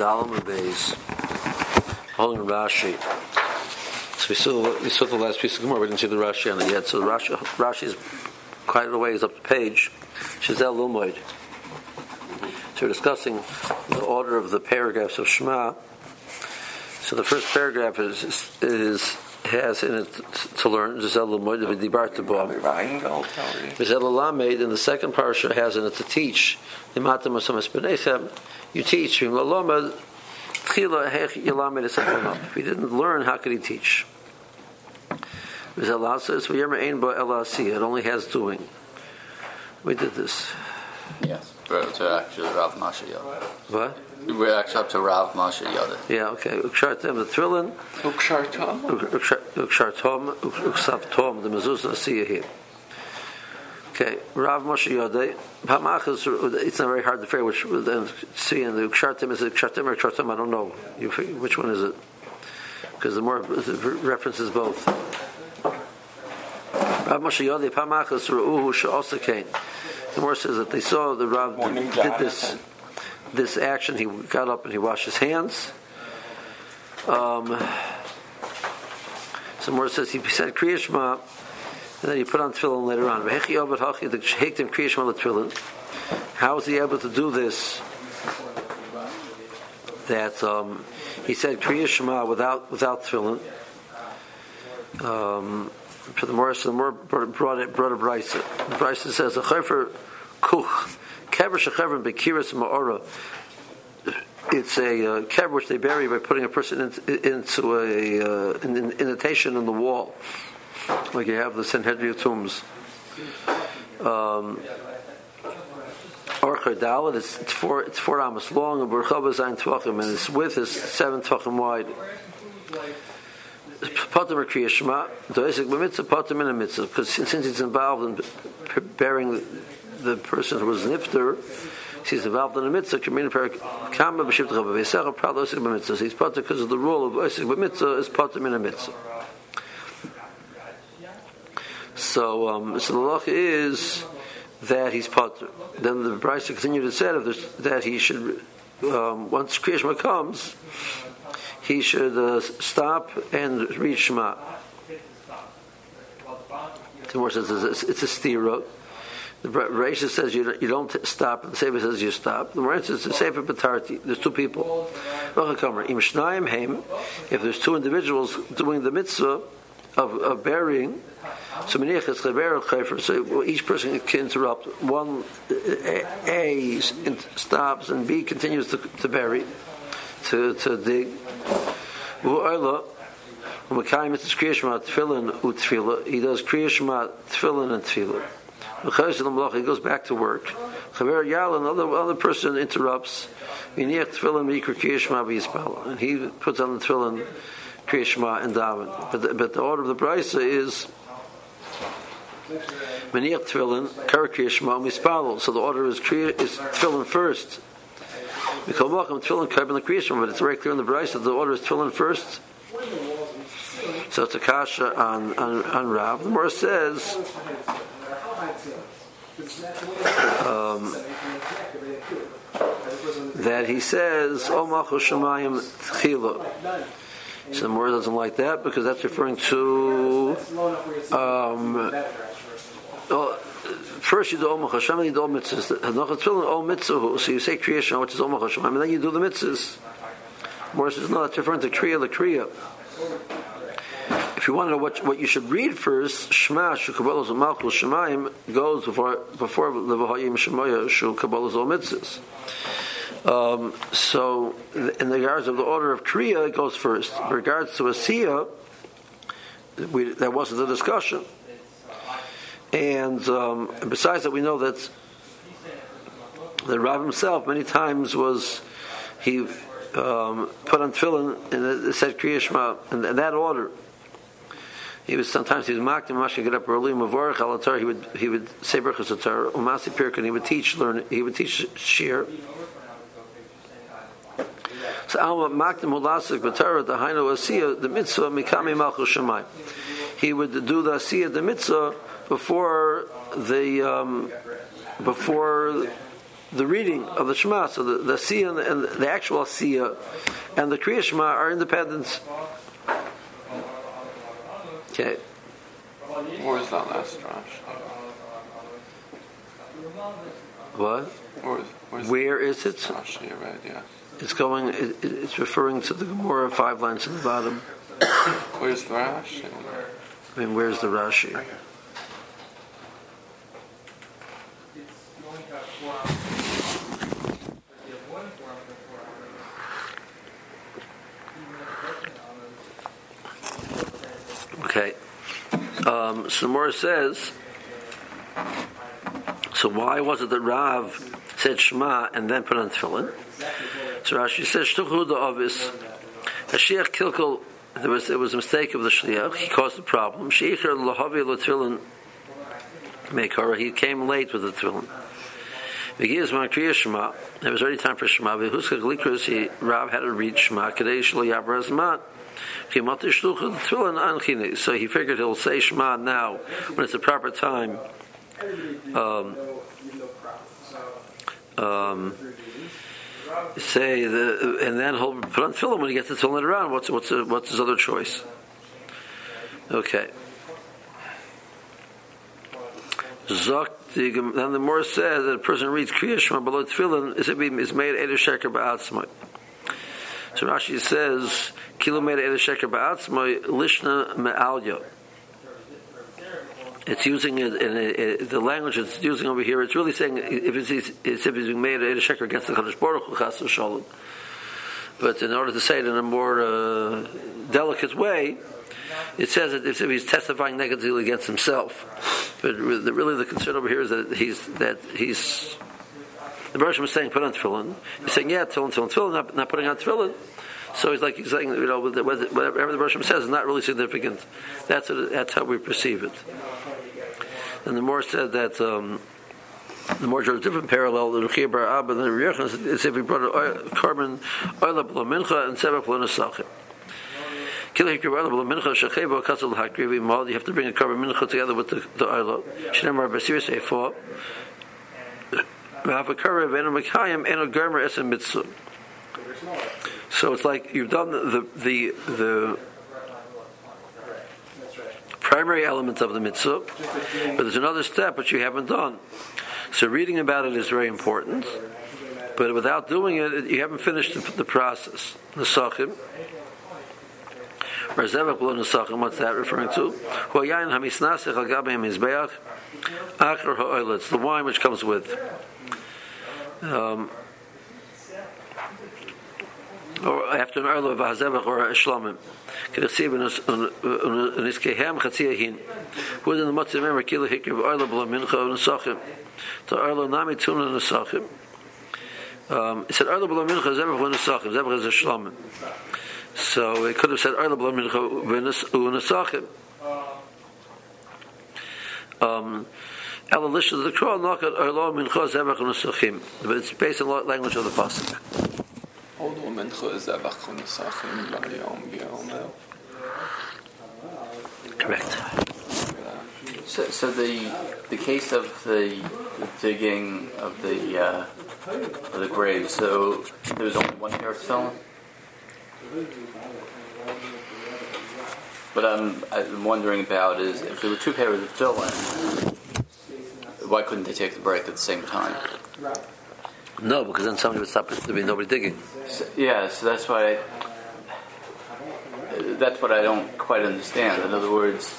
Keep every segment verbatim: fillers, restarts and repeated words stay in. Dalam Beis, holding Rashi. So we saw, we saw the last piece of Gemara. We didn't see the Rashi on it yet. So the Rashi, Rashi is quite a ways up the page. Shizel Lumoid. So we're discussing the order of the paragraphs of Shema. So the first paragraph is is has in it to learn Shizel Lumoid of the Dibartabom. Shizel Lamed in the second parasha has in it to teach. You teach. If he didn't learn, how could he teach? It only has doing. We did this. Yes. We're up to actually Rav Moshe Yodeh. What? We're actually up to Rav Moshe Yodeh. Yeah, okay. Ukshartem, the Trillin. Ukshartem. Ukshartem, Uksavtom, the mezuzah, see you here. Okay, Rav Moshe Yodeh. Hamach, it's not very hard to figure which see in the Ukshartem. Is it Ukshartem or Ukshartem? I don't know. You, which one is it? Because the more the references both. Rav Moshe Yodeh Pamachas Ru'uhu She'osekain. The Morse says that they saw the Rav did, did this this action. He got up and he washed his hands. Um, so Morse says he said Kriya Shema. And then he put on tefillin later on. How was he able to do this? That um, he said Kriya Shema without without tefillin. Um, for the Moritz, the Moritz brought it brought a Brice. The Brice says a chayfer kuch kever shechevrim bekiris ma'ora. It's a uh, kever which they bury by putting a person in, into a uh, an indentation in the wall. Like you have the Sanhedrin tombs. Um, it's, it's four it's four armas long, and berchava zayntovachim, and its width is seven toachim wide. Potter Kriya Shema, potter in a mitzvah, because since he's involved in bearing the person who was nifter, he's involved in a mitzvah. So he's potter because of the rule of oisik mitzvah is potter in a mitzvah. So, um, so the law is that he's potter. Then the Brice continued to say that he should, um, once Kriya Shema comes, he should uh, stop and read Shema. The Moritz says it's a stira. The Reish says you don't, you don't stop. The Sefer says you stop. The Moritz says the Sefer Petarti. There's two people. If there's two individuals doing the mitzvah of, of burying, so each person can interrupt. One A stops and B continues to, to bury. To to dig, Arlo, Mekayim it's Kriya Shema Tefillin uTefillah. He does Kriya Shema Tefillin and Tefillah. He goes back to work. Chaver Yal, another other person interrupts. V'niach Tefillin v'ikra Kriya Shema v'yispala, and he puts on the Tefillin Kriya Shema and Daven. But the, but the order of the Brisa is v'niach Tefillin kara Kriya Shema v'yispala. So the order is Kriya is Tefillin first. We call Malcolm Trillin Kaiban the Kriya Shema, but it's right clear in the Brice that the order is Trillin first. So it's a kasha on, on, on Rav. The Morse says, um, that he says, Omachoshemayim Hechiyo. So the Morse doesn't like that because that's referring to. Um, oh, First, you do Omachoshemayim, you do all mitzvahs. So you say Kriya Shema, which is Omachoshemayim, and then you do the mitzvahs. Morse says, no, that's referring to Kriya, the Kriya. If you want to know what, what you should read first, Shema, Shu Kabbalah Omachoshemayim, goes before before the V'hayim Shemoya, Shu Kabbalah Mitzvahs. Um, so, in the regards of the order of Kriya, it goes first. In regards to Asiya, we, that wasn't the discussion. And um, besides that, we know that the Rav himself many times was he um, put on tefillin and it said Kriya Shema in, in that order. He was sometimes he was mocked and get up early mavorach alatar. He would he would say berchas alatar umasi pirkin. He would teach learn. He would teach shir. So alma mocked him ulasik b'tara the hainu asiyah the mitzvah mikami malchus shemai. He would do the asiyah the mitzvah. Before the um, before the reading of the Shema, so the, the Asiyah and the, the actual Asiyah and the Kriya Shema are independent. Okay. Where is that last Rashi? What? Where is, where is, where is it? Rashi, right, yeah. It's going. It, it's referring to the Gemara, five lines at the bottom. Where's the Rashi? I mean, where's the Rashi? Okay. Okay. Um, so Moritz says, so why was it that Rav said Shema and then put on tefillin? So Rashi says, Shtuchu da'avis, Hashiach kilkul, there was, there was a mistake of the Shliach, he caused the problem. Sheikhar l'havi l'tefillin mekara, he came late with the tefillin. V'gizman kriya Shema, it was already time for Shema, v'huska glikris, he, Rav had to read Shema, kadesh l'yabar azman. So he figured he'll say Shema now when it's the proper time. Um, um, say the, and then he'll put on tefillin when he gets to tefillin around. What's what's what's his other choice? Okay. Then the Morse says that a person reads Kriya Shema below tefillin is is made eider sheker ba'atzmai. So Rashi says, "Kilometer eider sheker ba'atzmai lishna me'alyo." It's using it in a, a, the language it's using over here. It's really saying if it's, it's if it's being made eider sheker against the Kadosh Baruch Hu, chas v'shalom. But in order to say it in a more uh, delicate way, it says that if he's testifying negatively against himself. But really, the concern over here is that he's that he's. The Bereshim is saying, put on tefillin. He's saying, yeah, tefillin, tefillin, tefillin, not, not putting on tefillin. So he's like, he's saying, you know, whatever the Bereshim says is not really significant. That's what it, that's how we perceive it. And the Morse said that, um, the Morse drew a different parallel, the Ruchia Bar Abba, and the Rechon, it's if he brought oil, carbon, oil, b'lo mincha, and sebek b'lo nesachim. You have to bring a carbon mincha together with the, the oil. Shinemar Basir say, four. So it's like you've done the the, the primary element of the mitzvah, but there's another step which you haven't done. So reading about it is very important, but without doing it, you haven't finished the, the process. Nesachim. What's that referring to? It's the wine which comes with. Um, or after an Arlo of a Hazevach or a Shlamim, within the Matzim Emmer, Kila Hikri of Arlo B'la Mincha U'Nesachim, to Arlo Nami Tuna U'Nesachim. It said Arlo B'la Mincha Hazevach U'Nesachim, Hazevach is a Shlamim. So it could have said Arlo B'la Mincha U'Nesachim. Um, But it's based on the language of the pasuk. Correct. So, so the the case of the, the digging of the uh, of the grave. So there was only one pair of tefillin. But I'm I'm wondering about is if there were two pairs of tefillin, why couldn't they take the break at the same time? No, because then somebody would stop. There'd be nobody digging. So, yeah, so that's why. I, that's what I don't quite understand. In other words,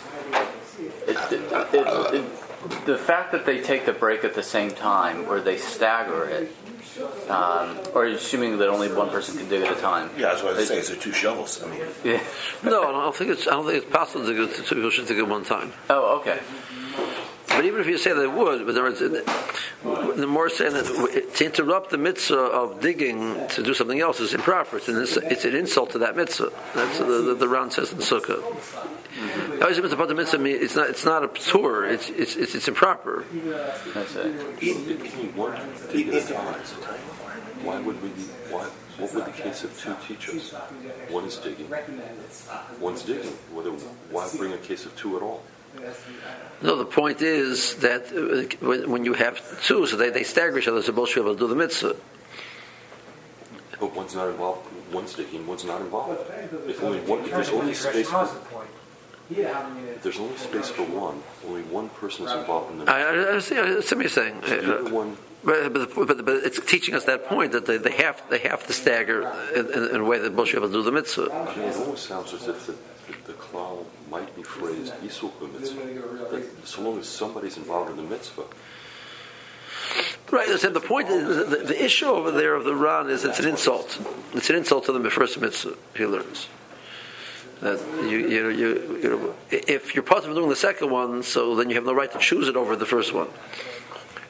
it, it, it, it, the fact that they take the break at the same time, or they stagger it, um, or assuming that only one person can dig at a time. Yeah, that's what I was saying. Is there two shovels? I mean, yeah. No, I don't think it's. I don't think it's possible to get two people should dig at one time. Oh, okay. But even if you say they would, but there was, the more saying that to interrupt the mitzvah of digging to do something else is improper. It's an, it's an insult to that mitzvah. That's the, the, the Ran says in the sukkah. Mm-hmm. It's not. It's not a tour. It's it's it's, it's improper. That's it. Can you work to do this? Why would we? Why? What were the case of two teachers? One is digging. One's digging. Why bring a case of two at all? No, the point is that when you have two, so they, they stagger each other, so both should be able to do the mitzvah. But one's not involved, one's taking, one's not involved. If only one, if there's only space for if there's only space for one, only one person is involved in the mitzvah. I understand what you're saying. So either one, But, but, but, but it's teaching us that point that they, they have they have to stagger in, in, in a way that both should be able to do the mitzvah. I mean, it almost sounds as if the, the, the klal might be phrased isuk b'mitzvah, that so long as somebody's involved in the mitzvah. Right. So the point, the, the, the issue over there of the Ran is it's an insult. It's an insult to the first mitzvah he learns. That you you you, you know, if you're positive doing the second one, so then you have no right to choose it over the first one.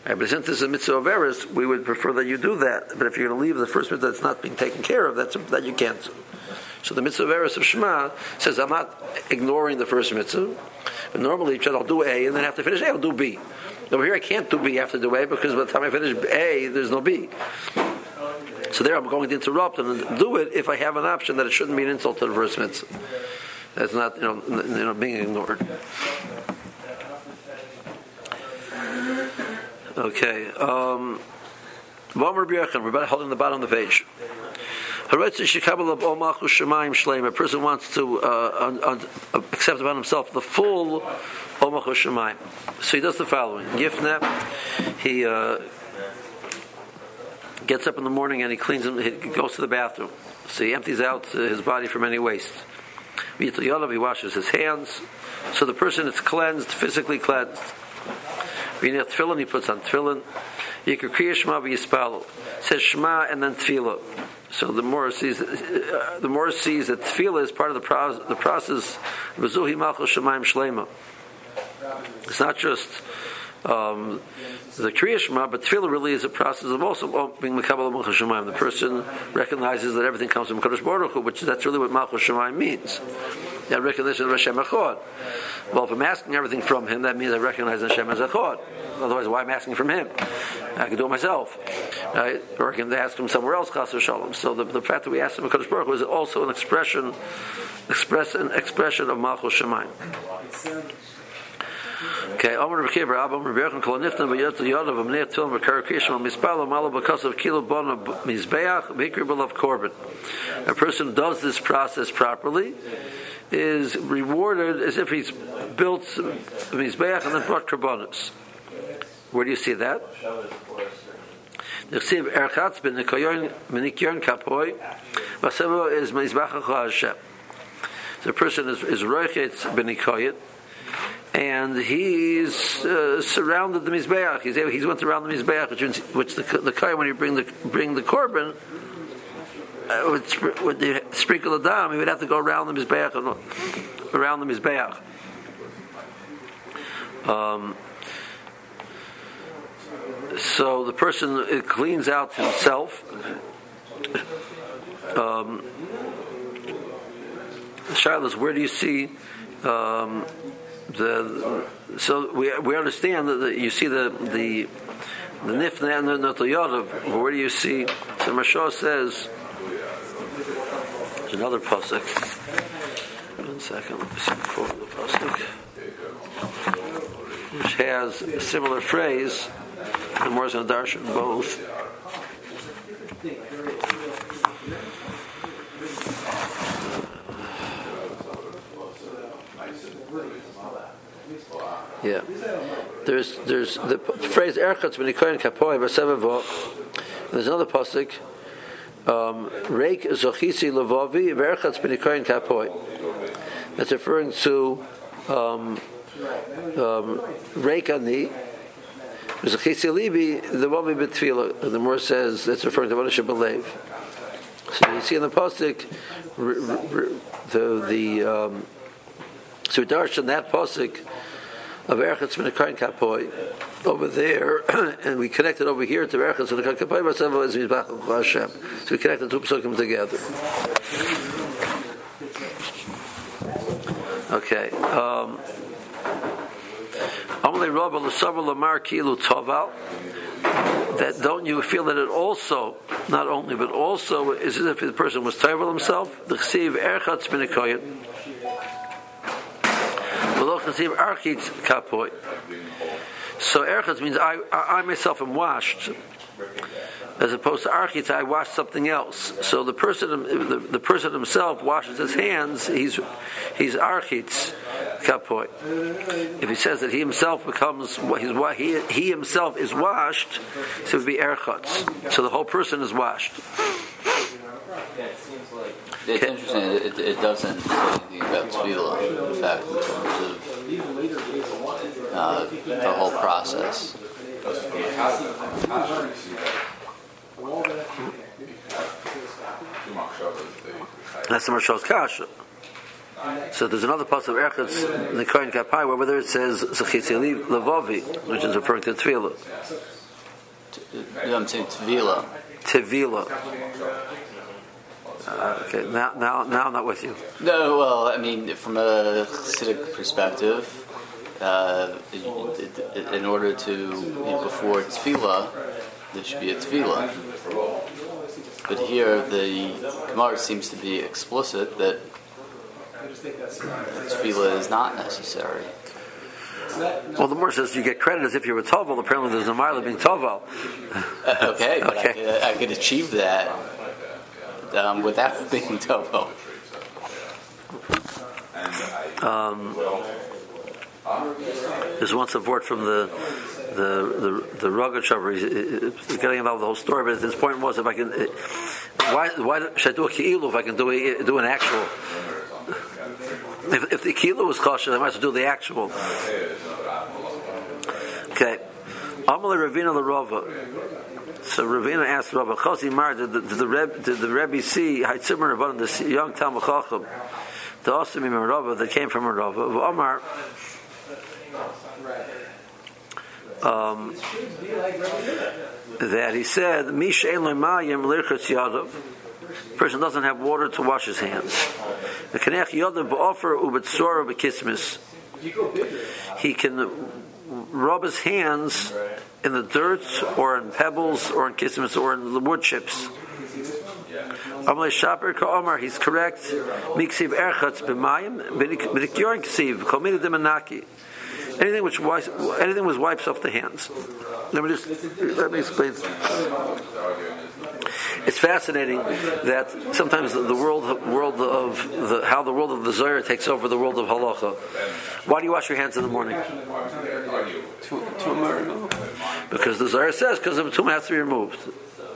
Right, but since this is a mitzvah of errors, we would prefer that you do that. But if you're going to leave the first mitzvah that's not being taken care of, that's that you can't do. So the mitzvah of errors of Shema says, I'm not ignoring the first mitzvah. But normally, I'll do A, and then after I finish A, I'll do B. Over here, I can't do B after do A, because by the time I finish A, there's no B. So there, I'm going to interrupt and do it if I have an option that it shouldn't be an insult to the first mitzvah. That's not, you know, you know being ignored. Okay. Um we're about holding the bottom of the page. A person wants to uh, un, un, accept upon himself the full Omachoshemayim. So he does the following. Gifnap, he uh, gets up in the morning and he cleans him, he goes to the bathroom. So he empties out his body from any waste. He washes his hands. So the person is cleansed, physically cleansed. Tefillin, he puts on Trillin. Kriya Shema v'yispalo. Says Shema and then Tefillah. So the morse sees uh, the morse sees that Tefillah is part of the process. The process. It's not just um, the Kriya Shema, but Tefillah really is a process of also being mekabel Omachoshemayim. The person recognizes that everything comes from Kadosh Baruch Hu, which that's really what Omachoshemayim means. That recognition of Hashem Echad. Well, if I'm asking everything from Him, that means I recognize Hashem as Echad. Otherwise, why am I asking from Him? I can do it myself. Right? Or I can ask Him somewhere else, Chas v'Shalom. So the, the fact that we ask Him Kodesh Baruch was also an expression express, an expression of Malchus Shemayim. Okay. A person who does this process properly is rewarded as if he's built mizbeach and then brought korbanos. Where do you see that? The person is is roichet benikoyet. And he's uh, surrounded the mizbeach. He's he's went around the mizbeach, which, means, which the the kohen, when you bring the bring the korban, uh, with, with the sprinkle of dam, he would have to go around the mizbeach and around the mizbeach. Um. So the person cleans out himself. Um, Shiloh's, where do you see? Um, The, so we we understand that the, you see the the the nifter and the natoyadav. Where do you see? So Mashal says there's another pasuk. One second, let me see before the pasuk, which has a similar phrase. The morse and darshan both. Yeah, there's there's the phrase erchatz benikoyin kapoi b'sevavo. There's another pasuk, reik zochisi levavi erchatz benikoyin kapoi. That's referring to reik ani zochisi libi the vavi b'tefila. The Moritz says that's referring to what I should believe. So you see in the pasuk the the um, so darshan that pasuk of erchatz benikoyin kapoi over there, and we connected over here to erchatz benikoyin kapoi b'sevavo is mizbeach Hashem. So we connected two psukim together. Okay. Um, that don't you feel that it also, not only but also, is as if the person was tovel himself? The chesiv erchatz benikoyin. So erchitz means I, I, I myself am washed, as opposed to architz, I wash something else. So the person, the, the person himself washes his hands. He's he's architz kapoy. If he says that he himself becomes, he's, he he himself is washed, so it would be erchitz. So the whole person is washed. Yeah, it seems like it's interesting. It, it doesn't say anything about tefillah. In fact, in terms of uh, the whole process. That's the Marshall's kasha. So there's another passage of Erchitz in the Kohen Kapai where whether it says Zechitzi Levovi, which is referring to Tevila. I'm saying Tevila. Tevila. Uh, okay, now, now, now I'm not with you. No, well, I mean, from a Hasidic perspective, Uh, in order to, you know, before tefillah, there should be a tefillah. But here, the Gemara seems to be explicit that tefillah is not necessary. Well, the morse says you get credit as if you were tovel. Apparently, there's a mile being tovel. Uh, okay, but okay. I, could, I could achieve that um, without being tovel. Um. There's once a word from the the the, the Rugged Shavar. He's getting involved with the whole story, but his point was, if I can, why why should I do a ki'ilu if I can do a, do an actual? If, if the ki'ilu was kosher, I might as well do the actual. Okay, Amalei Ravina L'Rava. So Ravina asked Rava, Chosi Mar, did the did the Rebbe, did the Rebbe see Haitzimer Rabbanon, this young Talmid Chacham, the Osimim Rava that came from Rava of Omar? Um, that he said, "Mish ein lo mayim lirchutz yadav." Person doesn't have water to wash his hands. The kanech yadav ba'ofer ubetzora bekismis. He can rub his hands in the dirt, or in pebbles, or in kismis, or in the wood chips. Amalei Shaper Ka'omar, he's correct. Miksiv erchatz b'mayim b'nikyorin ksiv kolmina demenaki. Anything which wipes, anything which wipes off the hands. Let me just let me explain. It's fascinating that sometimes the world world of the, how the world of the Zohar takes over the world of halacha. Why do you wash your hands in the morning? Because the Zohar says because the tumah has to be removed.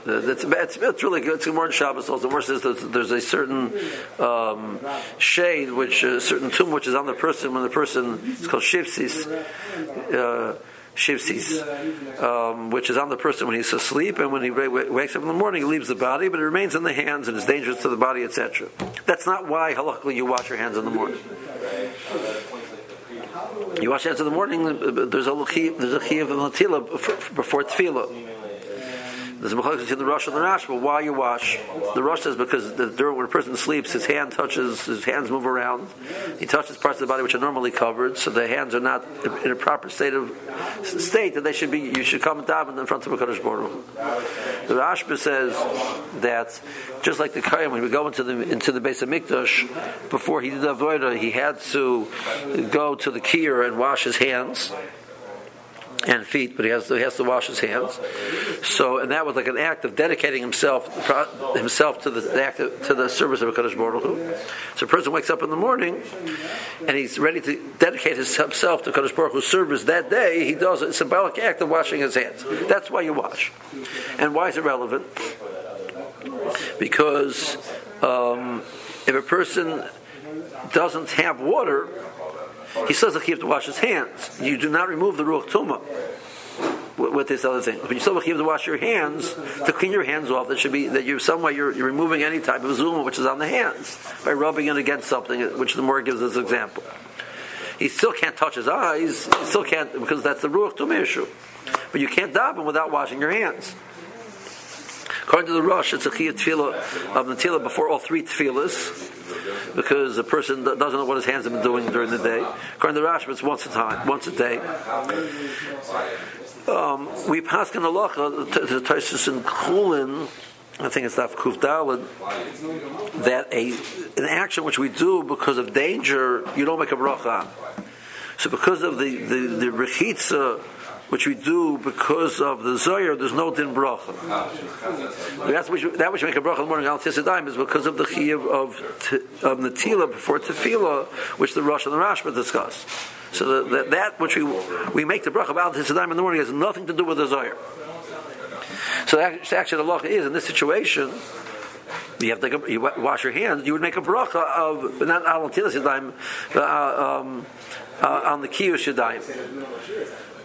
It's, it's, it's really good. It's more in Shabbos also. The more says that there's a certain um, shade, which a certain tumah which is on the person when the person it's called shivsis, uh, shivsis, um, which is on the person when he's asleep, and when he w- wakes up in the morning, he leaves the body, but it remains in the hands and is dangerous to the body, et cetera. That's not why halakhically you wash your hands in the morning. You wash your hands in the morning. There's a l'chi, there's a chi of l'tila before tefillah. There's a machlokes in the Rosh and the Rashi, but why you wash? The Rosh says because the, during when a person sleeps, his hand touches, his hands move around. He touches parts of the body which are normally covered, so the hands are not in a proper state of state that they should be. You should come and daven in front of a Kodesh Baruch Hu. The Rashi says that just like the Kohen, when we go into the into the Beis Hamikdash, before he did the avodah, he had to go to the kier and wash his hands and feet, but he has to, he has to wash his hands. So, and that was like an act of dedicating himself himself to the act of, to the service of HaKadosh Baruch Hu. So, a person wakes up in the morning and he's ready to dedicate himself to HaKadosh Baruch Hu's service that day. He does a symbolic act of washing his hands. That's why you wash. And why is it relevant? Because um, if a person doesn't have water, he says that he has to wash his hands. You do not remove the ruach tumah with, with this other thing. But you still have to wash your hands to clean your hands off. That should be that you some way you're, you're removing any type of zuma which is on the hands by rubbing it against something, which the Mordecai gives as an example. He still can't touch his eyes. He still can't, because that's the ruach tumah issue. But you can't daven without washing your hands. According to the Rosh, it's a chiyuv tefillah of netila before all three tefillas, because the person doesn't know what his hands have been doing during the day. According to the Rosh, it's once a time, once a day. Um, we pass in halacha to Tosfos in Trillin, I think it's Daf Kuf Daled, that a an action which we do because of danger, you don't make a bracha on. So because of the the, the rechitza, which we do because of the zoyer, there's no din bracha. That's which, that which make a bracha in the morning al tisadayim is because of the chiyuv of of netila before tefillah, which the Rosh and the Rashba discuss. So the, the, that which we we make the bracha of al tisadayim in the morning has nothing to do with the zoyer. So actually, the halacha is in this situation. You have to you wash your hands. You would make a bracha of not al tilas yadayim on the kiyush yadayim.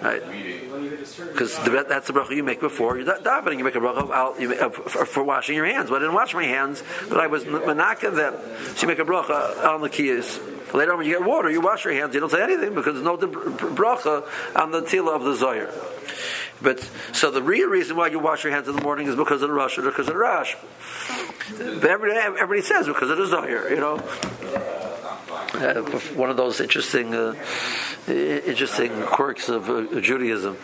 Right, because that's the bracha you make before you're davening. You make a bracha of, you make, of, for, for washing your hands. Well, I didn't wash my hands, but I was menaka them. So you make a bracha on the kiyos. Later on, when you get water, you wash your hands. You don't say anything because there's no bracha on the tila of the zoyer. But so the real reason why you wash your hands in the morning is because of the Rosh or because of the Rash. Everybody, everybody says because of the zoyer. You know. Uh, one of those interesting, uh, interesting quirks of uh, Judaism.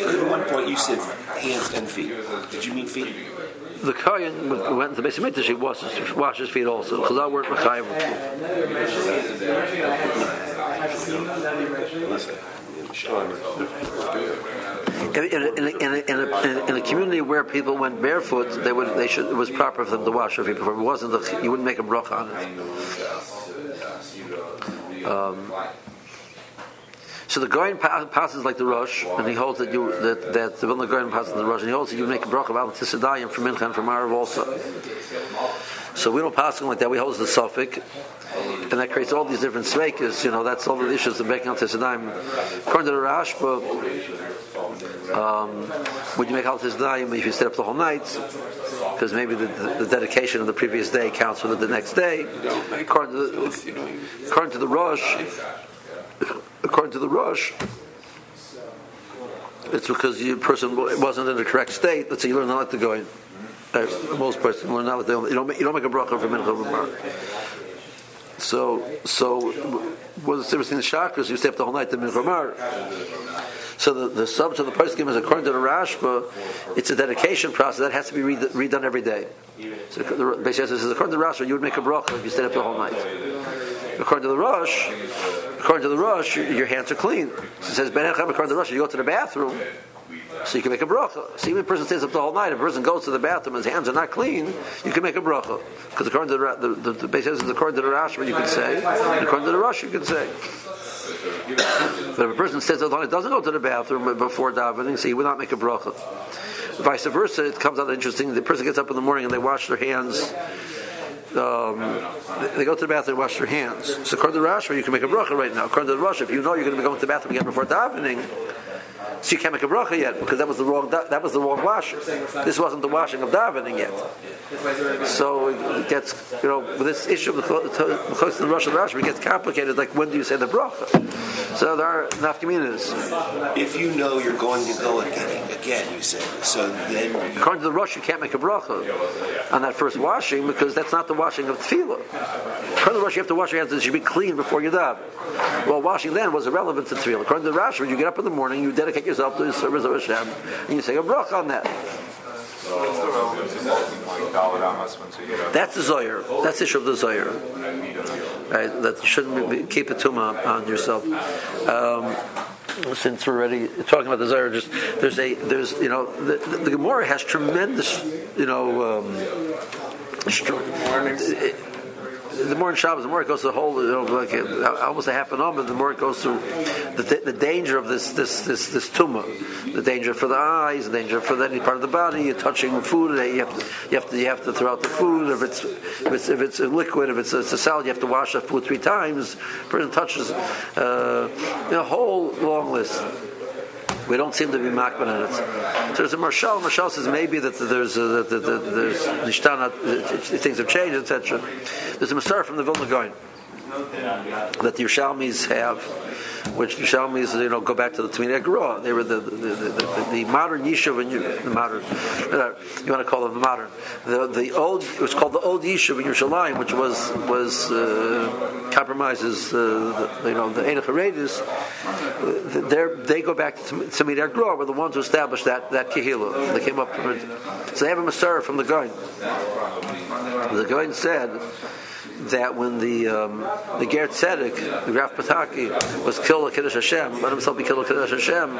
At one point, you said hands and feet. Did you mean feet? The Kohen went to the Beis Hamikdash. He washes, washes feet also. Chazal weren't mechayim. In, in, in, in, in, in a community where people went barefoot, they would. They should. It was proper for them to wash their feet before. It wasn't. The, you wouldn't make a bracha on it. Um, so the Goyen passes like the Rosh, and he holds that you that that the Vilna Goyen passes the Rosh, and he holds that you make a bracha about the Tisadayim from Mincha and from Arav also. So we don't pass him like that. We hold the suffix, and that creates all these different sveikas. You know, that's all the issues of making al tisadayim. According to the Rashba, um, would you make al tisadayim if you stayed up the whole night? Because maybe the, the, the dedication of the previous day counts for the, the next day. According to the, according to the Rosh, according to the Rosh. It's because the person wasn't in the correct state. Let's say you learn not to go in. Uh, most person learn not to go in. You don't make, you don't make a bracha for mincha. So, so what is the difference in the chakras? You stay up the whole night to mincha. So the, the subject of the price game is according to the Rashba. It's a dedication process that has to be re- redone every day. So the Beis Yosef says according to the Rashba, you would make a bracha if you stayed up the whole night. According to the Rosh, according to the Rosh, your hands are clean. So it says, Ben Echem, according to the Rosh, you go to the bathroom, so you can make a bracha. So even if a person stays up the whole night, if a person goes to the bathroom and his hands are not clean, you can make a bracha. Because according to the the, the, the basis is according to the Rosh, you can say, and according to the Rosh, you can say. But if a person stays up the whole night, doesn't go to the bathroom before davening, so he will not make a bracha. Vice versa, it comes out interesting. The person gets up in the morning and they wash their hands. Um, they go to the bathroom and wash their hands. So according to the Rashi, you can make a bracha right now. According to the Rashi, if you know you're going to be going to the bathroom again before davening, so you can't make a bracha yet because that was the wrong da- that was the wrong washing. This wasn't the washing of davening yet. So it gets, you know, with this issue of the close to the Rashi and Rashi, it gets complicated. Like when do you say the bracha? So there are nafkaminas. If you know you're going to go again, again, you say. So then, according to the Rashi, you can't make a bracha on that first washing because that's not the washing of tefillah. According to the Rashi, you have to wash your hands and it should be clean before you daven. Well, washing then was irrelevant to tefillah. According to the Rashi, when you get up in the morning, you dedicate yourself to the service of Hashem, and you say a bracha on that. That's the zoyer. That's the issue of the zoyer. Right? That you shouldn't be, keep a tumah on yourself. Um, since we're already talking about the zoyer, just there's a there's you know the, the, the Gemara has tremendous you know. Um, It, it, the more in Shabbos, the more it goes to the whole, you know, like a, almost a half an hour, the more it goes to the, the danger of this this this this tumor, the danger for the eyes, the danger for any part of the body. You're touching food, you have to you have to you have to throw out the food. If it's if it's, if it's a liquid, if it's, it's a salad, you have to wash the food three times. Person touches uh, a whole long list. We don't seem to be makban on it. So there's a marshal. Marshal says maybe that there's that there's nishtana, things have changed, et cetera. There's a masar from the Vilna Gaon that the Yerushalmis have, which Yerushalmis, you know, go back to the Tamina Gura. They were the the, the, the, the modern yeshiva, in, the modern, you want to call them the modern. The the old, it was called the old yeshiva in Yerushalayim, which was was uh, compromises, uh, the, you know, the Ein HaRedis. They go back to Tamina Gura, were the ones who established that that kehillah. They came up from it. So they have a Masorah from the Goyim. The Goyim said that when the um, the Ger Tzedek, the Rav Petarti, was killed at Kiddush Hashem, let himself be killed at Kiddush Hashem,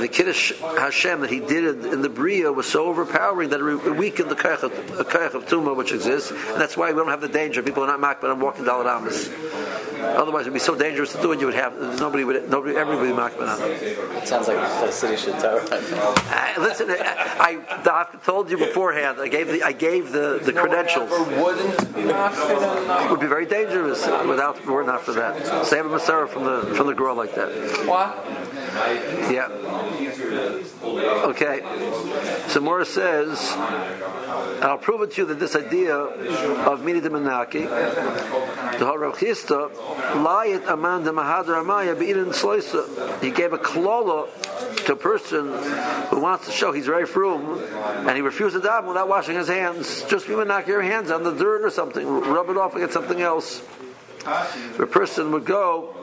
the Kiddush Hashem that he did in the Bria was so overpowering that it weakened the Kayach of Tumah which exists, and that's why we don't have the danger. People are not mocked, but I'm walking Dalad Amas. Otherwise, it would be so dangerous to do it. You would have nobody would nobody everybody mocked, but not. It sounds like a city should tower. Listen, I, I, I told you beforehand. I gave the I gave the, the credentials. Wouldn't be it would be very dangerous without the word after that. Save a Masara from the from the girl like that. What? Yeah. Okay. So Morris says, I'll prove it to you that this idea of Mini Demanaki, the Horachista, Layat Aman de Mahadra Amaya Beidin Sloisa. He gave a klola to a person who wants to show he's very frum, and he refused to daven without washing his hands. Just be knock your hands on the dirt or something, rub it off against something else. The person would go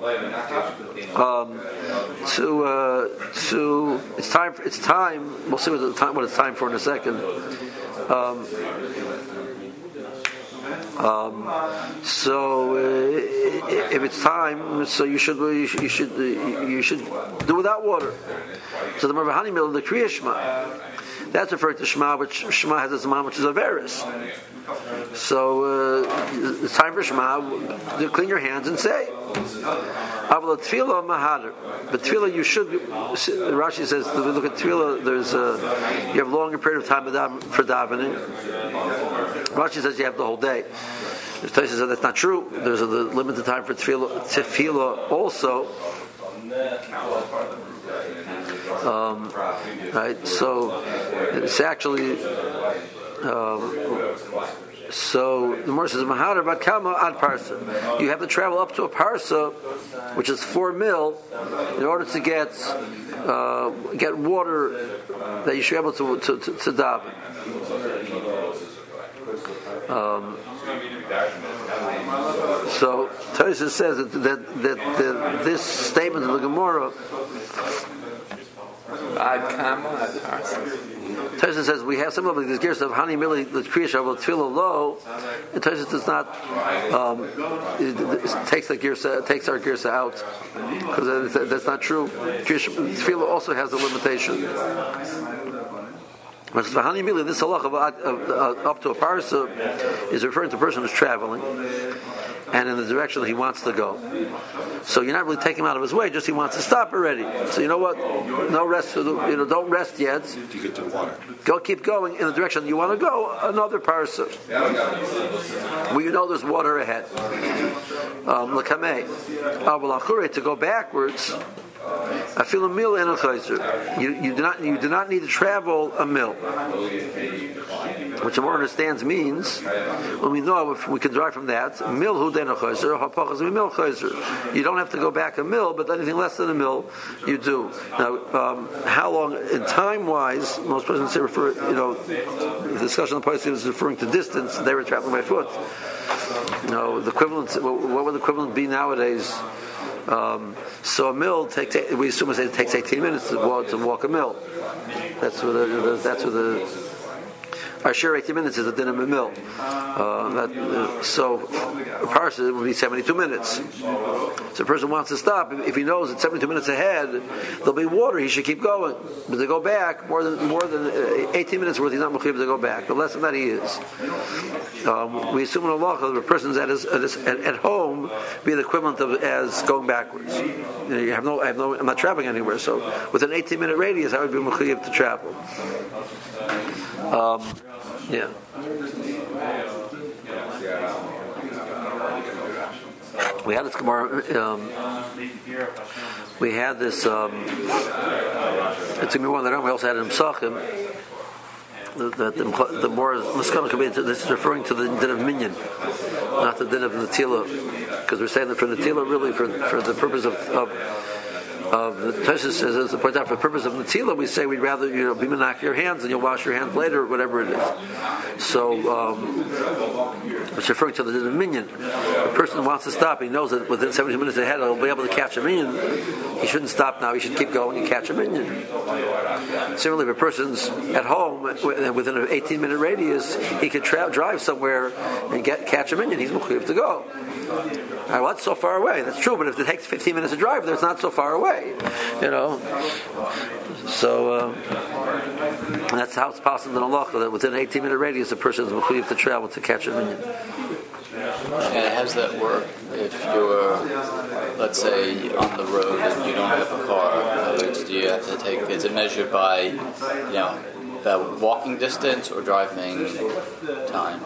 um, to uh, to it's time for, it's time we'll see what, the time, what it's time for in a second. Um, Um, so uh, if it's time, so you should you should you should, you should do without water. So the Mervahani Mill, the Kriya Shema, that's referred to Shema, which Shema has its mom, which is Averis. So uh, it's time for Shema. You clean your hands and say. But tefillah, you should. Rashi says, if we look at tefillah, there's a, you have a longer period of time for davening. Rashi says you have the whole day. There's places that that's not true. There's a limited time for tefillah. Tefillah also. Um, right. So it's actually. Um, So the morse says, "Mahadar bat kama ad parsa." You have to travel up to a parsa, which is four mil, in order to get uh, get water that you should be able to to, to, to daven. Um, so Tosfos says that that, that that this statement of the Gemara. Tosfos says we have some of like this gears of Hani Mili the Kriya will tefillah low, and Tosfos does not um, it, it takes the gearsa takes our gearsa out because that's not true. Tefillah also has a limitation. But Hani Mili this halach of, of, of up to a parasha is referring to a person who's traveling and in the direction he wants to go. So you're not really taking him out of his way, just he wants to stop already. So you know what? No rest, you know, don't rest yet. You get to the water. Go, keep going in the direction you want to go, another parasha. Well, you know there's water ahead. Um, to go backwards, I feel a mil and a chayzer. You you do not you do not need to travel a mil, which the more understands means when we know if we can derive from that mil hu and a chayzer hapachas mil chayzer. You don't have to go back a mil, but anything less than a mil, you do. Now, um, how long in time wise? Most persons say refer you know the discussion on the Pisces is referring to distance. They were traveling by foot. You know, the equivalent. What would the equivalent be nowadays? Um, so a mill takes we assume it takes eighteen minutes to walk, to walk a mill. That's what the, that's what the our share eighteen minutes is a din of a mill. Uh, that, uh, so a parasha would be seventy-two minutes. So if a person wants to stop, if he knows it's seventy-two minutes ahead, there'll be water. He should keep going. But to go back more than more than eighteen minutes worth, he's not mechuyev to go back. The less than that, he is. Um, we assume in halacha that a person's at his, at, his, at, at home be the equivalent of as going backwards. You know, you have no, I have no, I'm not traveling anywhere. So with an eighteen-minute radius, I would be mechuyev to travel. Um, yeah. We had this Gemara. Um, we had this. Um, it's a Gemara that we also had in Psachim. That the, the more Muskana could be. This is referring to the din of minyan, not the din of Natila, because we're saying that for Natila, really, for for the purpose of. of Of the Tosfos says, to point out, for the purpose of Natila, we say we'd rather you know be menak your hands and you'll wash your hands later, whatever it is. So um, It's referring to the minion. The person who wants to stop, he knows that within seventy minutes ahead he'll be able to catch a minion. He shouldn't stop now. He should keep going and catch a minion. Similarly, if a person's at home within an eighteen-minute radius, he could tra- drive somewhere and get catch a minion. He's mechuyev to go. Right, well, that's so far away. That's true, but if it takes fifteen minutes to drive, then it's not so far away. You know. So uh, and that's how it's possible in halacha that within an eighteen-minute radius, a person is mechuyev to travel to catch a minion. And how does that work if you're, let's say, on the road and you don't have a car? Do you have to take, is it measured by, you know, the walking distance or driving time?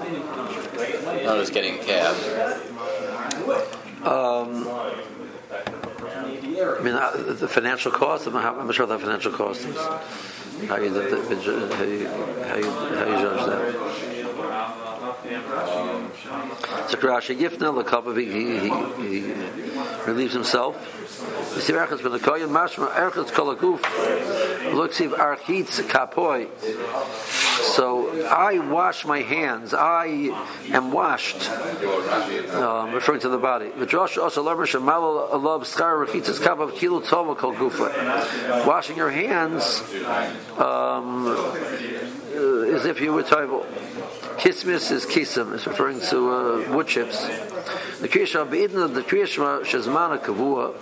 Not just getting a cab. Um, I mean, uh, the financial cost, I'm not sure what that financial cost is. How you, the, the, how you, how you, how you judge that? It's a parasha gifna l'kabav. He relieves himself. Receive architz v'nekoyin mashma architz kolakuf l'ksiv architz kapoy. So I wash my hands. I am washed, um, referring to the body. Washing your hands um, as if you were table. Kismis is kism. It's referring to uh, wood chips. The Kriya beidna, the Kriya Shema shezmana kavua.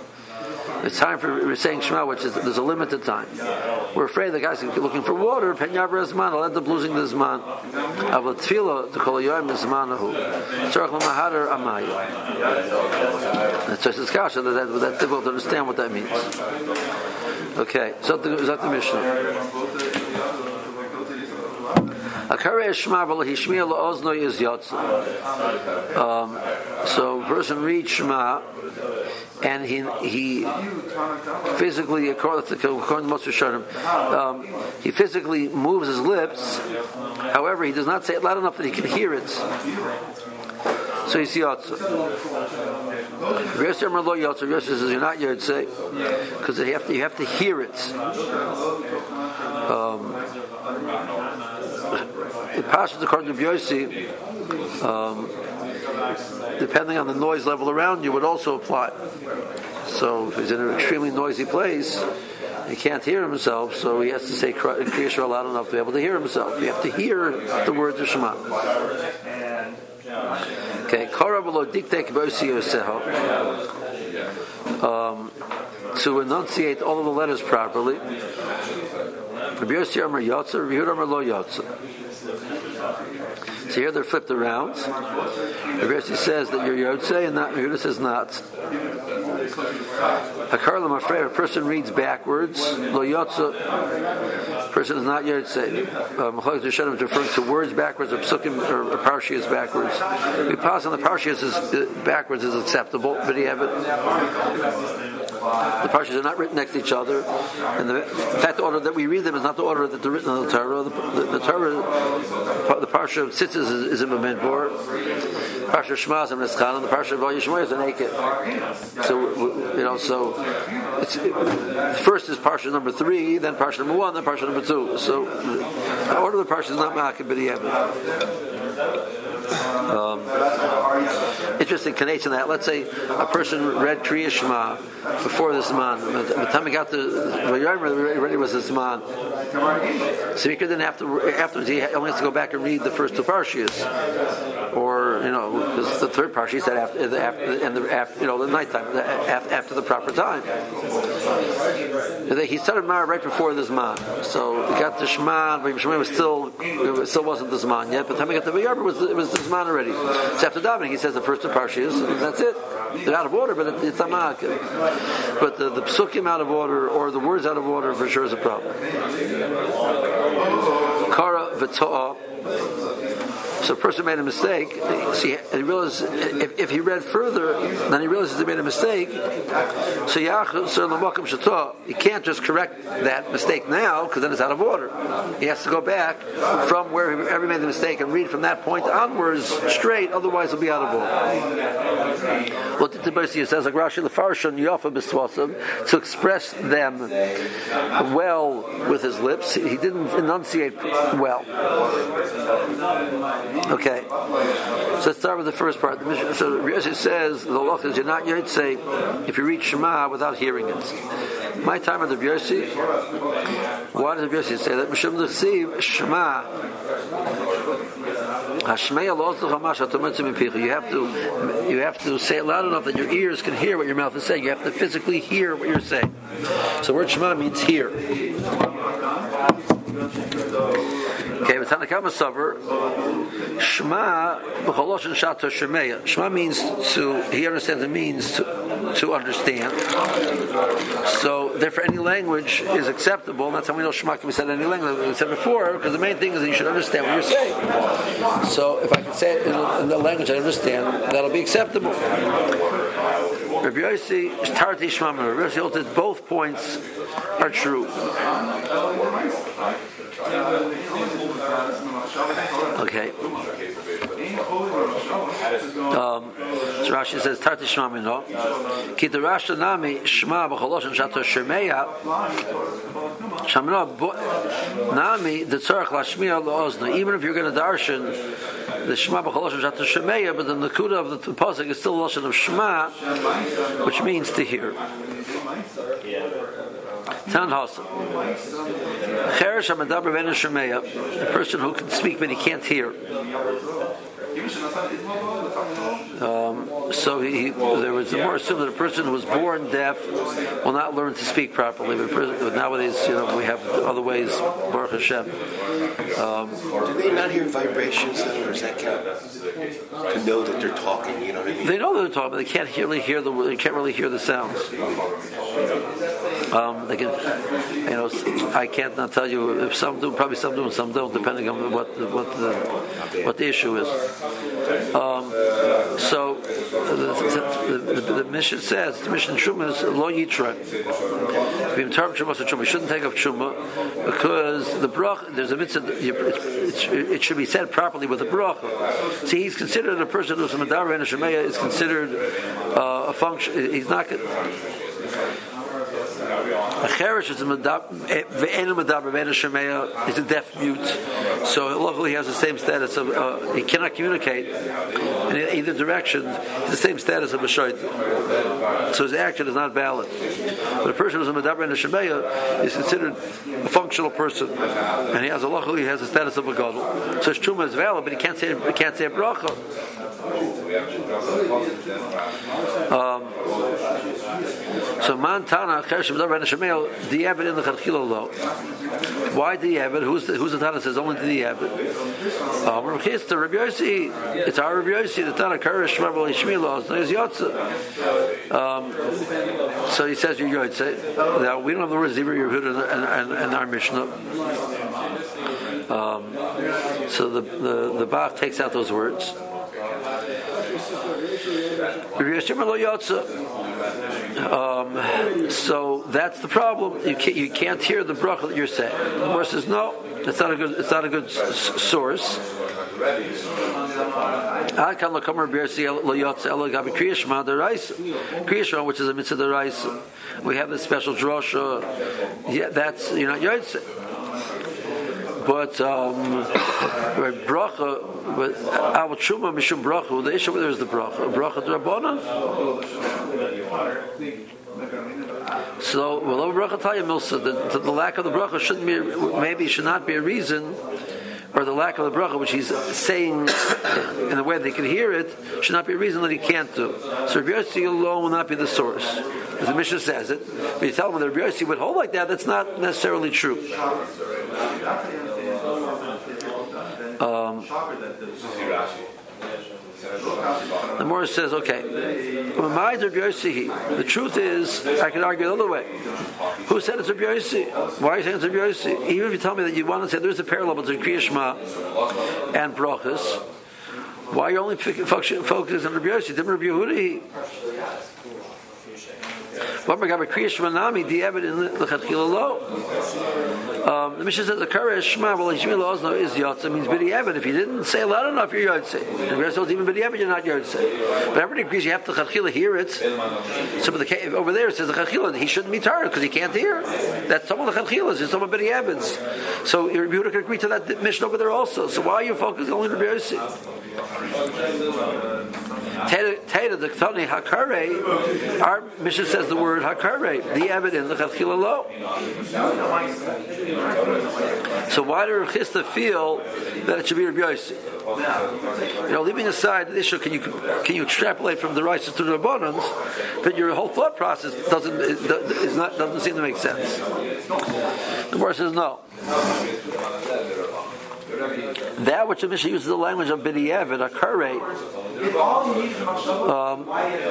It's time for saying Shema, which is there's a limited time. We're afraid the guy's looking for water. Penyabra zman. I'll end up losing the zman. Avot tefila to kol yoyim zmanahu. Tzarich l'mahadar amayim. That's just a kasha. That's difficult to understand what that means. Okay, so is that the Mishnah? Um, so a person reads Shema and he he physically according to um, he physically moves his lips, however he does not say it loud enough that he can hear it. So he's Yotze. Yotze says you're not Yotze because you have to you have to hear it. Um The parasha according to Yossi, um, depending on the noise level around you, would also apply. So if he's in an extremely noisy place, he can't hear himself, so he has to say Kriya Shema loud enough to be able to hear himself. You have to hear the words of Shema. Okay, Korah below diktek Yossi Yoseho, to enunciate all of the letters properly. Yossi Amar Yotze, Yehuda Amar Lo Yotze. So here they're flipped around. The Brice says that you're Yotze and not Yehuda says not. Hakar, I'm afraid a person reads backwards. Lo Yotze, person is not Yotze. Machlokes Rishonim is referring to words backwards or psukim or parshiyos backwards. We pass on the parshiyos is backwards is acceptable, but you have it. The parshas are not written next to each other, and the, in fact, the order that we read them is not the order that they're written in the Torah. The, the, the Torah, the parsha of Tzitzis is, is in Memidbar. The parsha of Shema is in Neschana, and the parsha of Vayishma is in Eiket. So you know, so it's, it, first is parsha number three, then parsha number one, then parsha number two. So the order of the parsha is not Ma'akid B'di'evit. Um, interesting connection that let's say a person read Kriya Shema before this man, by the time he got to already was this man, so he couldn't have to afterwards he only has to go back and read the first two parshiyos, or you know because the third parsha he said after the after, and the after, you know the night time after, after the proper time. He started Mara right before this man, so he got to Shema, but Shema was still it still wasn't this man yet. By the time he got to Vayarba was it was Zman already. So after davening, he says the first of parshiyos. That's it. They're out of order, but it, it's a ma'akid. But the, the psukim out of order or the words out of order for sure is a problem. Kara v'to'ah. So a person made a mistake. See, so he realized if, if he read further, then he realizes he made a mistake. So he can't just correct that mistake now because then it's out of order. He has to go back from wherever he made the mistake and read from that point onwards straight. Otherwise, it'll be out of order. What the Brice says, like Rashi, the Farshon Yofa B'Swasim, to express them well with his lips. He didn't enunciate well. Okay. So let's start with the first part. So Reish says the law is you're not Yotzei if you read Shema without hearing it. My time of the Reish. Why does the Reish say that? Mishum l'chsev Shema. You have to, you have to say it loud enough that your ears can hear what your mouth is saying. You have to physically hear what you're saying. So the word Shema means hear. Okay, with Tanakama Sover, Shema b'choloshin shato shemeya. Shema means to. He understands it means to, to understand. So therefore, any language is acceptable. And that's how we know Shema can be said in any language. As we said before, because the main thing is that you should understand what you're saying. So if I can say it in a, in a language I understand, that'll be acceptable. Rabbi Yossi, Tarti Shema, Rabbi Yossi holds both points are true. Okay. Um, so Rashi says Tarti Shema Mino. Kitarasha Nami Shema b'choloshin shato shemeya. Shamino Nami the tzarach lashmiya laozna. Even if you're going to darshan the Shema b'choloshin shato shemeya, but the nakuda of the pasuk is still lashon of Shema, which means to hear. Tan Hassan. Cheresh HaMadaber Ben Shemeya, a person who can speak but he can't hear. Um, so he, there was more assumed that a person who was born deaf will not learn to speak properly. But nowadays, you know, we have other ways. Baruch Hashem. Um, Do they not hear vibrations? Or does that count? To know that they're talking, you know what I mean? They know they're talking, but they can't really hear the. They can't really hear the sounds. Um, they can, you know, I can't not tell you if some do, probably some do, and some don't, depending on what what the what the issue is. Um, so the, the, the, the mission says the mission Truma is lo yitra. We shouldn't take up Truma because the brach, there's a mitzvah, it should be said properly with the bracha. See, he's considered a person who's a medaber and a shemeya is considered uh, a function. He's not. A cherish is a medaber, he's a deaf mute, so luckily he has the same status of uh, he cannot communicate in either direction. It's the same status of a shayt, so his action is not valid. But a person who's a medaber and a shemeya is considered a functional person, and he has a luckily he has the status of a gadol. So his truma is valid, but he can't say he can't say a bracha. Um, so Montana cherish medaber and a shemeya. The Abbot in the Chachilo law. Why the Abbot? Who's the, who's the Tana says only to the Abbot? Um, Rabbi Yossi, it's our Rabbi Yossi. The Tana Karish Rabbi Shmuel laws. There's Yotze. So he says you're Yotze. Now we don't have the words Zebra Yehuda and and our Mishnah. Um, so the the the Bach takes out those words. Um, so that's the problem. You can't, you can't hear the bracha that you're saying. The morse says no. It's not a good. It's not a good s- source. Which is a mitzvah d'oraisa. We have this special drasha. Yeah, that's you know yotzei. But um, bracha. But our truma mishum bracha. The issue there is the bracha. Bracha d'rabbanan. So, well, the, the lack of the bracha shouldn't be, maybe should not be a reason, or the lack of the bracha, which he's saying in a way they can hear it, should not be a reason that he can't do. So, Rabbi Yossi alone will not be the source, as the Mishnah says it. But you tell him that Rabbi Yossi would hold like that. That's not necessarily true. Um, The Moritz says, okay, the truth is, I can argue the other way. Who said it's Rabbi Yossi? Why are you saying it's Rabbi Yossi? Even if you tell me that you want to say there's a parallel between Kriya Shema and brachas, why are you only focusing on Rabbi Yossi? Didn't Rabbi Yehuda? What my God, Kriya Shema Nami, the evidence in the Chachila Lo. Um, the Mishnah says, "Akarish Shema." Well, Shema laws no is Yotze means b'diavad. If you didn't say loud enough, you're Yotze. If you said even b'diavad, you're not Yotze. But everybody agrees you have to chachila hear it. So the, over there it says the chachila he shouldn't be tired because he can't hear. That's some of the chachilas. It's some of b'diavads. So Yehuda can agree to that Mishnah over there also. So why are you focusing only on Yotze? Teda the Ktani Hakare, our Mishnah says the word Hakare, the evidence, the Chathkila Lo. So why did Rav Chista feel that it should be Rav Yossi? You know, leaving aside the issue, can you can you extrapolate from the Reish to the Rabbanans that your whole thought process doesn't is not doesn't seem to make sense? The Gemara says no. That which the Mishnah uses the language of B'diavad, Hakare,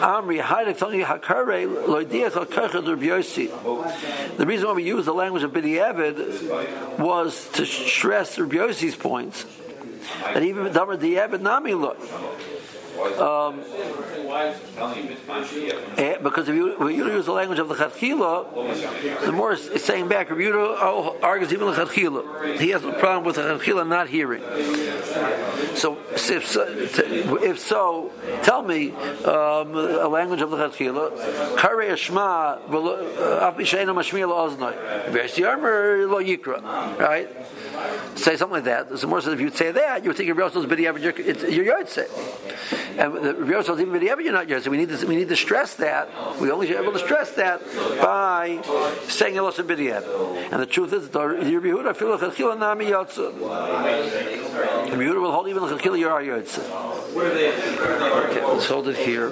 Amri, Haidek, Tony, Hakare, Loidiach, Hakare, Rav Yossi. The reason why we use the language of B'diavad was to stress Rav Yossi's points. And even B'diavad, Nami, look. Um, because if you, if you use the language of the Chadchila, the more is saying back, if you argues even the Chadchila, he has a problem with the Chadchila not hearing. So if so, if so tell me um, a language of the Chadchila. Karei Shema af b'she'eino mashmi'a la'oznai. V'yesh yarmer lo yikra. Right? Say something like that. The more says if you say that, you would think your Yosef's b'diavad your Yotze. And the Rebbe says even b'diavad you're not Yotze. We need to we need to stress that. We only are able to stress that by saying a loss of b'diavad. And the truth is, the Rebbe Yehuda feel chachila nami Yotze. The Rebbe Yehuda will hold even chachila you are Yotze. Okay, let's hold it here.